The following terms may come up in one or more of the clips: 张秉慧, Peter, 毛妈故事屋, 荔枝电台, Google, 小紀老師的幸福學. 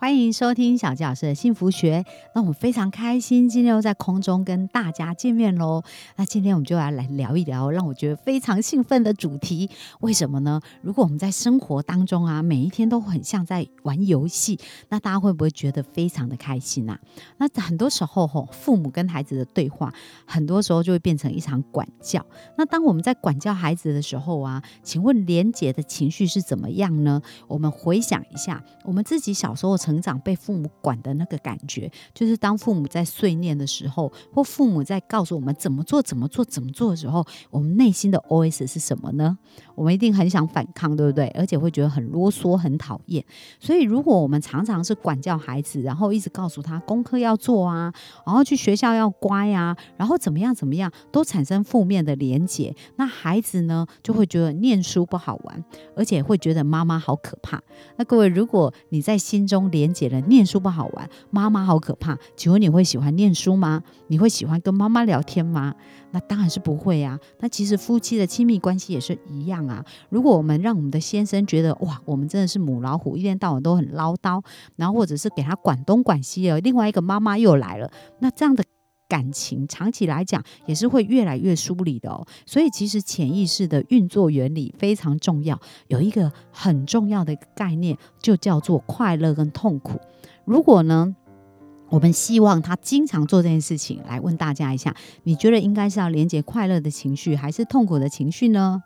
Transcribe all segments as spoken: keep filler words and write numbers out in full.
欢迎收听小纪老师的幸福学。那我们非常开心，今天又在空中跟大家见面咯。那今天我们就来聊一聊让我觉得非常兴奋的主题。为什么呢？如果我们在生活当中啊，每一天都很像在玩游戏，那大家会不会觉得非常的开心啊？那很多时候、哦、父母跟孩子的对话，很多时候就会变成一场管教。那当我们在管教孩子的时候啊，请问连结的情绪是怎么样呢？我们回想一下，我们自己小时候成长被父母管的那个感觉，就是当父母在碎念的时候，或父母在告诉我们怎么做怎么做怎么做的时候，我们内心的 O S 是什么呢？我们一定很想反抗，对不对？而且会觉得很啰嗦，很讨厌。所以如果我们常常是管教孩子，然后一直告诉他功课要做啊，然后去学校要乖啊，然后怎么样怎么样，都产生负面的连结，那孩子呢就会觉得念书不好玩，而且会觉得妈妈好可怕。那各位，如果你在心中连结了念书不好玩，妈妈好可怕，请问你会喜欢念书吗？你会喜欢跟妈妈聊天吗？那当然是不会啊。那其实夫妻的亲密关系也是一样啊。如果我们让我们的先生觉得哇，我们真的是母老虎，一天到晚都很唠叨，然后或者是给他管东管西了，另外一个妈妈又来了，那这样的感情长期来讲也是会越来越疏离的哦。所以其实潜意识的运作原理非常重要，有一个很重要的概念就叫做快乐跟痛苦。如果呢我们希望他经常做这件事情，来问大家一下，你觉得应该是要连接快乐的情绪还是痛苦的情绪呢？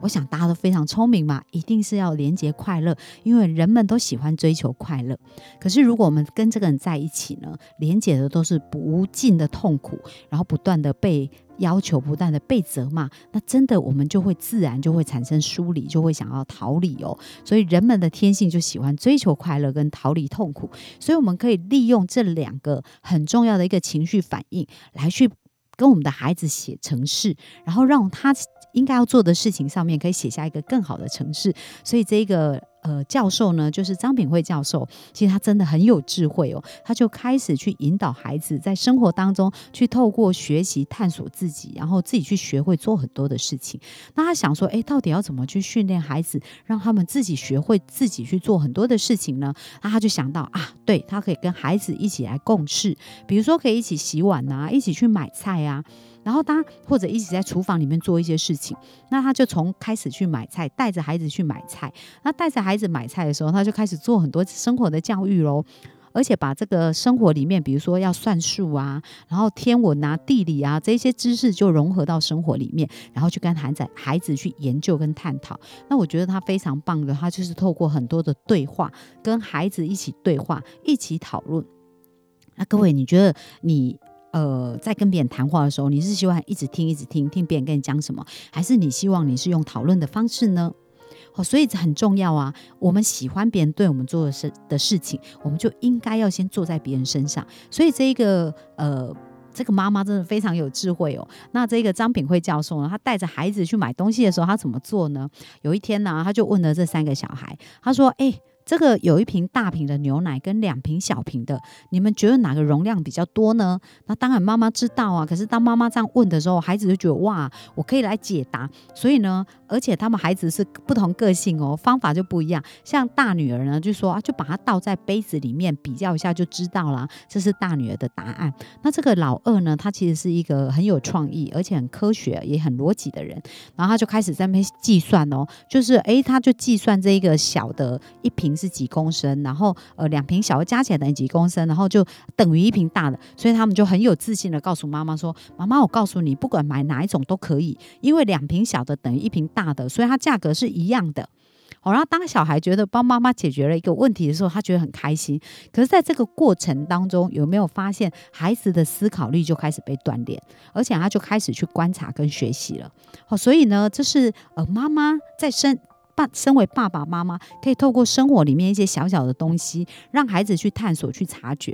我想大家都非常聪明嘛，一定是要连结快乐，因为人们都喜欢追求快乐。可是如果我们跟这个人在一起呢，连结的都是无尽的痛苦，然后不断的被要求，不断的被责骂，那真的我们就会自然就会产生疏离，就会想要逃离哦。所以人们的天性就喜欢追求快乐跟逃离痛苦，所以我们可以利用这两个很重要的一个情绪反应来去跟我们的孩子写程式，然后让他应该要做的事情上面可以写下一个更好的程式。所以这个呃，教授呢，就是张秉慧教授，其实他真的很有智慧哦。他就开始去引导孩子在生活当中去透过学习探索自己，然后自己去学会做很多的事情。那他想说，哎，到底要怎么去训练孩子，让他们自己学会自己去做很多的事情呢？那他就想到啊，对，他可以跟孩子一起来共事，比如说可以一起洗碗啊，一起去买菜啊。然后他或者一起在厨房里面做一些事情，那他就从开始去买菜，带着孩子去买菜。那带着孩子买菜的时候，他就开始做很多生活的教育咯，而且把这个生活里面，比如说要算数啊，然后天文啊、地理啊这些知识就融合到生活里面，然后去跟孩子孩子去研究跟探讨。那我觉得他非常棒的，他就是透过很多的对话，跟孩子一起对话，一起讨论。那各位，你觉得你呃，在跟别人谈话的时候，你是希望一直听一直听听别人跟你讲什么，还是你希望你是用讨论的方式呢？哦，所以很重要啊，我们喜欢别人对我们做的 事, 的事情，我们就应该要先做在别人身上。所以这一个呃这个妈妈真的非常有智慧哦。那这个张秉慧教授呢，他带着孩子去买东西的时候，他怎么做呢？有一天呢、啊，他就问了这三个小孩，他说：哎、欸这个有一瓶大瓶的牛奶跟两瓶小瓶的，你们觉得哪个容量比较多呢？那当然妈妈知道啊，可是当妈妈这样问的时候，孩子就觉得哇，我可以来解答。所以呢，而且他们孩子是不同个性哦，方法就不一样。像大女儿呢，就说、啊、就把它倒在杯子里面比较一下就知道啦，这是大女儿的答案。那这个老二呢，他其实是一个很有创意，而且很科学也很逻辑的人，然后他就开始在那边计算哦，就是哎，他就计算这个小的一瓶是几公升，然后呃两瓶小的加起来等于几公升，然后就等于一瓶大的。所以他们就很有自信的告诉妈妈说：妈妈，我告诉你，不管买哪一种都可以，因为两瓶小的等于一瓶大的，所以它价格是一样的。好，然后当小孩觉得帮妈妈解决了一个问题的时候，他觉得很开心。可是在这个过程当中，有没有发现孩子的思考力就开始被锻炼，而且他就开始去观察跟学习了。好，所以呢，这是呃妈妈在身身为爸爸妈妈，可以透过生活里面一些小小的东西，让孩子去探索去察觉。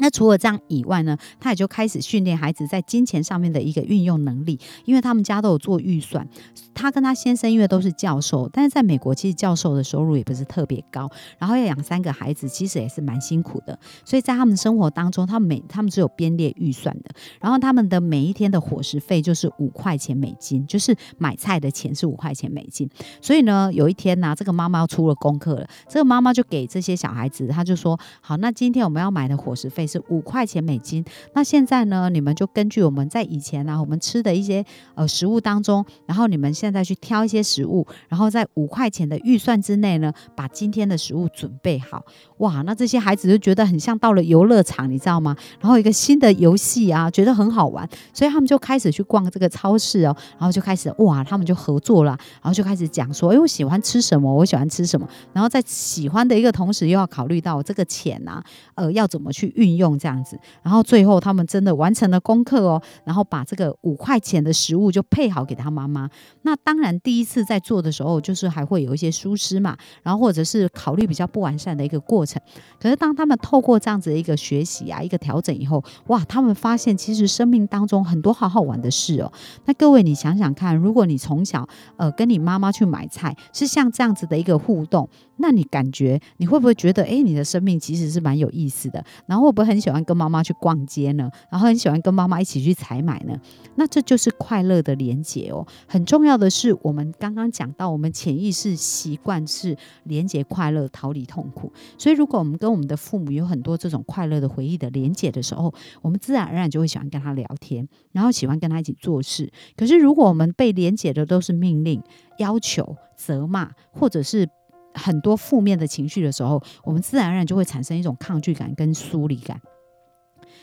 那除了这样以外呢，他也就开始训练孩子在金钱上面的一个运用能力，因为他们家都有做预算。他跟他先生因为都是教授，但是在美国其实教授的收入也不是特别高，然后要养三个孩子其实也是蛮辛苦的，所以在他们生活当中他们每他们只有编列预算的，然后他们的每一天的伙食费就是五块钱美金，就是买菜的钱是五块钱美金。所以呢有一天啊，这个妈妈出了功课了，这个妈妈就给这些小孩子，她就说好，那今天我们要买的伙食费是五块钱美金，那现在呢你们就根据我们在以前啊我们吃的一些、呃、食物当中，然后你们现在去挑一些食物，然后在五块钱的预算之内呢把今天的食物准备好。哇，那这些孩子就觉得很像到了游乐场你知道吗，然后一个新的游戏啊觉得很好玩，所以他们就开始去逛这个超市哦，然后就开始哇他们就合作了，然后就开始讲说哎，我喜欢吃什么我喜欢吃什么，然后在喜欢的一个同时又要考虑到这个钱啊呃要怎么去运用用这样子，然后最后他们真的完成了功课哦，然后把这个五块钱的食物就配好给他妈妈。那当然第一次在做的时候就是还会有一些疏失嘛，然后或者是考虑比较不完善的一个过程，可是当他们透过这样子的一个学习啊一个调整以后，哇他们发现其实生命当中很多好好玩的事哦。那各位你想想看，如果你从小呃跟你妈妈去买菜是像这样子的一个互动，那你感觉你会不会觉得哎，你的生命其实是蛮有意思的，然后会不会很喜欢跟妈妈去逛街呢，然后很喜欢跟妈妈一起去采买呢？那这就是快乐的连结哦。很重要的是我们刚刚讲到我们潜意识习惯是连结快乐逃离痛苦，所以如果我们跟我们的父母有很多这种快乐的回忆的连结的时候，我们自然而然就会喜欢跟他聊天，然后喜欢跟他一起做事。可是如果我们被连结的都是命令要求责骂或者是很多负面的情绪的时候，我们自然而然就会产生一种抗拒感跟疏离感。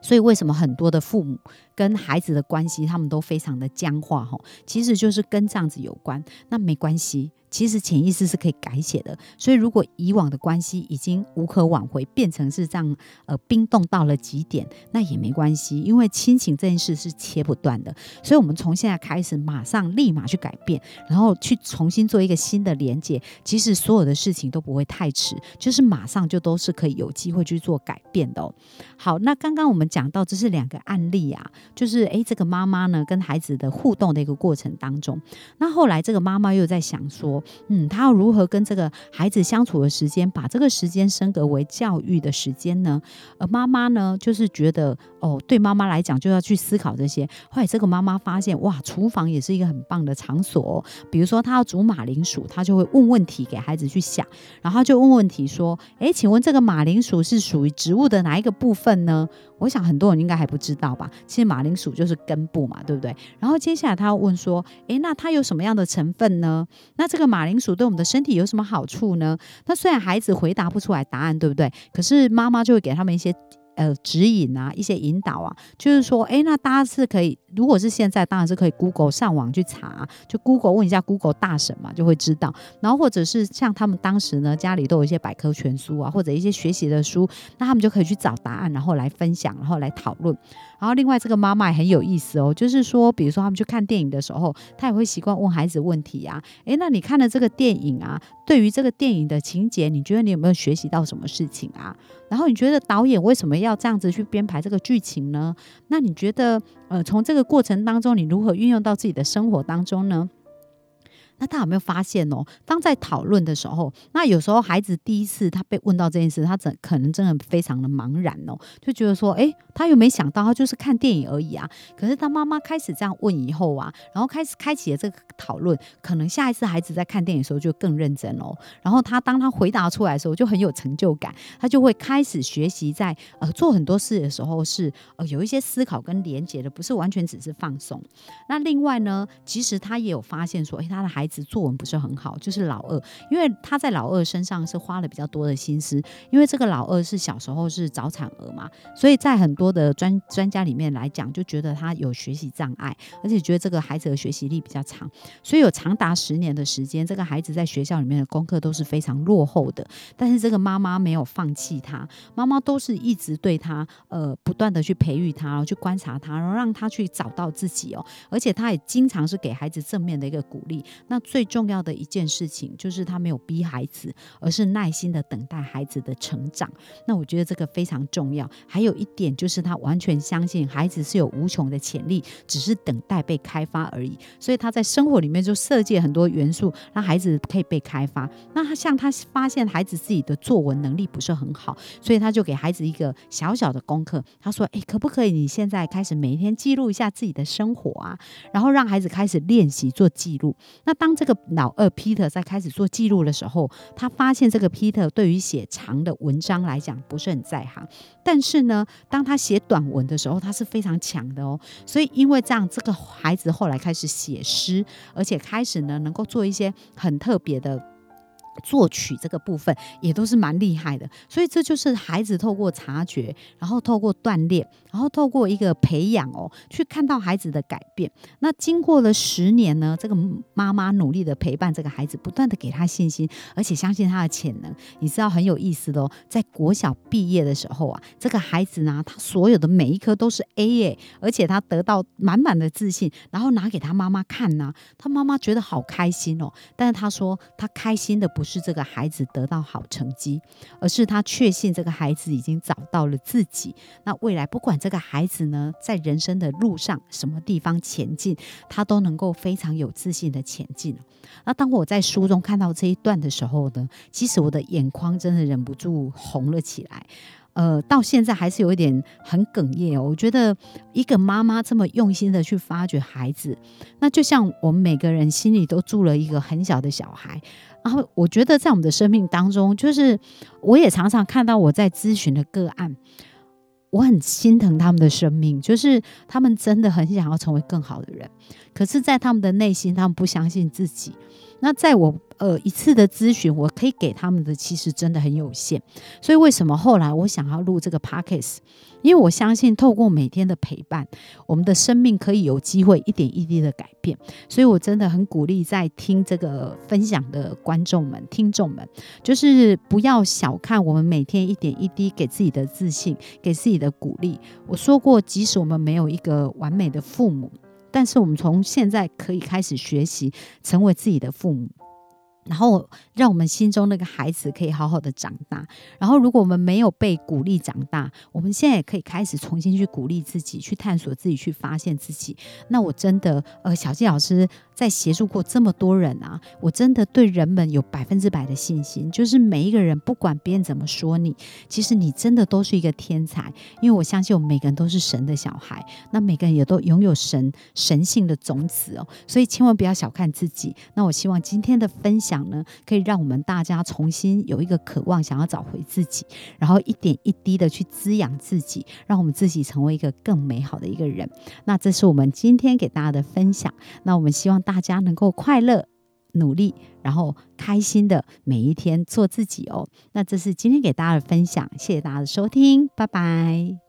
所以为什么很多的父母跟孩子的关系他们都非常的僵化，其实就是跟这样子有关。那没关系，其实潜意识是可以改写的，所以如果以往的关系已经无可挽回变成是这样、呃、冰冻到了极点，那也没关系，因为亲情这件事是切不断的，所以我们从现在开始马上立马去改变，然后去重新做一个新的连结，其实所有的事情都不会太迟，就是马上就都是可以有机会去做改变的哦。好，那刚刚我们讲到这是两个案例啊，就是诶这个妈妈呢跟孩子的互动的一个过程当中，那后来这个妈妈又在想说嗯，他要如何跟这个孩子相处的时间，把这个时间升格为教育的时间呢？而妈妈呢就是觉得哦，对妈妈来讲就要去思考这些。后来这个妈妈发现哇，厨房也是一个很棒的场所哦，比如说她要煮马铃薯，她就会问问题给孩子去想，然后她就问问题说诶请问这个马铃薯是属于植物的哪一个部分呢？我想很多人应该还不知道吧，其实马铃薯就是根部嘛，对不对？然后接下来她要问说诶那它有什么样的成分呢？那这个马铃薯对我们的身体有什么好处呢？那虽然孩子回答不出来答案，对不对？可是妈妈就会给他们一些呃指引啊，一些引导啊，就是说哎，那大家是可以，如果是现在当然是可以 Google 上网去查、啊、就 Google 问一下 Google 大神嘛，就会知道。然后或者是像他们当时呢家里都有一些百科全书啊，或者一些学习的书，那他们就可以去找答案，然后来分享，然后来讨论。然后另外这个妈妈也很有意思哦，就是说比如说他们去看电影的时候，她也会习惯问孩子问题啊，哎，那你看了这个电影啊，对于这个电影的情节你觉得你有没有学习到什么事情啊？然后你觉得导演为什么要要这样子去编排这个剧情呢？那你觉得呃，从这个过程当中你如何运用到自己的生活当中呢？那大家有没有发现哦，当在讨论的时候，那有时候孩子第一次他被问到这件事，他可能真的非常的茫然哦，就觉得说哎，他又没想到，他就是看电影而已啊。可是当妈妈开始这样问以后啊，然后开始开启了这个讨论，可能下一次孩子在看电影的时候就更认真哦，然后他当他回答出来的时候就很有成就感，他就会开始学习在、呃、做很多事的时候是、呃、有一些思考跟连结的，不是完全只是放松。那另外呢，其实他也有发现说哎，他的孩子孩子作文不是很好，就是老二，因为他在老二身上是花了比较多的心思，因为这个老二是小时候是早产儿嘛，所以在很多的 专, 专家里面来讲就觉得他有学习障碍，而且觉得这个孩子的学习力比较长，所以有长达十年的时间这个孩子在学校里面的功课都是非常落后的。但是这个妈妈没有放弃他，妈妈都是一直对他、呃、不断的去培育他，然后去观察他，然后让他去找到自己哦，而且他也经常是给孩子正面的一个鼓励。那那最重要的一件事情就是他没有逼孩子，而是耐心的等待孩子的成长。那我觉得这个非常重要。还有一点就是他完全相信孩子是有无穷的潜力，只是等待被开发而已。所以他在生活里面就设计很多元素让孩子可以被开发。那像他发现孩子自己的作文能力不是很好，所以他就给孩子一个小小的功课，他说、欸、可不可以你现在开始每天记录一下自己的生活啊，然后让孩子开始练习做记录。那当这个老二 Peter 在开始做记录的时候，他发现这个 Peter 对于写长的文章来讲不是很在行，但是呢当他写短文的时候他是非常强的哦。所以因为这样，这个孩子后来开始写诗，而且开始呢能够做一些很特别的作曲，这个部分也都是蛮厉害的。所以这就是孩子透过察觉，然后透过锻炼，然后透过一个培养哦，去看到孩子的改变。那经过了十年呢，这个妈妈努力的陪伴这个孩子，不断的给他信心，而且相信他的潜能。你知道很有意思的哦，在国小毕业的时候啊，这个孩子呢，他所有的每一科都是 A 耶，而且他得到满满的自信，然后拿给他妈妈看啊，他妈妈觉得好开心哦。但是他说他开心的不是是这个孩子得到好成绩，而是他确信这个孩子已经找到了自己。那未来不管这个孩子呢在人生的路上什么地方前进，他都能够非常有自信的前进。那当我在书中看到这一段的时候呢，其实我的眼眶真的忍不住红了起来，呃，到现在还是有一点很哽咽哦。我觉得一个妈妈这么用心的去发掘孩子，那就像我们每个人心里都住了一个很小的小孩。然后我觉得在我们的生命当中，就是我也常常看到我在咨询的个案，我很心疼他们的生命，就是他们真的很想要成为更好的人，可是在他们的内心他们不相信自己。那在我呃一次的咨询，我可以给他们的其实真的很有限。所以为什么后来我想要录这个 podcast， 因为我相信透过每天的陪伴，我们的生命可以有机会一点一滴的改变。所以我真的很鼓励在听这个分享的观众们听众们，就是不要小看我们每天一点一滴给自己的自信，给自己的鼓励。我说过，即使我们没有一个完美的父母，但是我们从现在可以开始学习成为自己的父母，然后让我们心中那个孩子可以好好的长大。然后如果我们没有被鼓励长大，我们现在也可以开始重新去鼓励自己，去探索自己，去发现自己。那我真的呃，小纪老师在协助过这么多人啊，我真的对人们有百分之百的信心，就是每一个人不管别人怎么说你，其实你真的都是一个天才。因为我相信我们每个人都是神的小孩，那每个人也都拥有神神性的种子哦，所以千万不要小看自己。那我希望今天的分享呢，可以让我们大家重新有一个渴望，想要找回自己，然后一点一滴的去滋养自己，让我们自己成为一个更美好的一个人。那这是我们今天给大家的分享。那我们希望大家能够快乐努力，然后开心的每一天做自己哦。那这是今天给大家的分享，谢谢大家的收听，拜拜。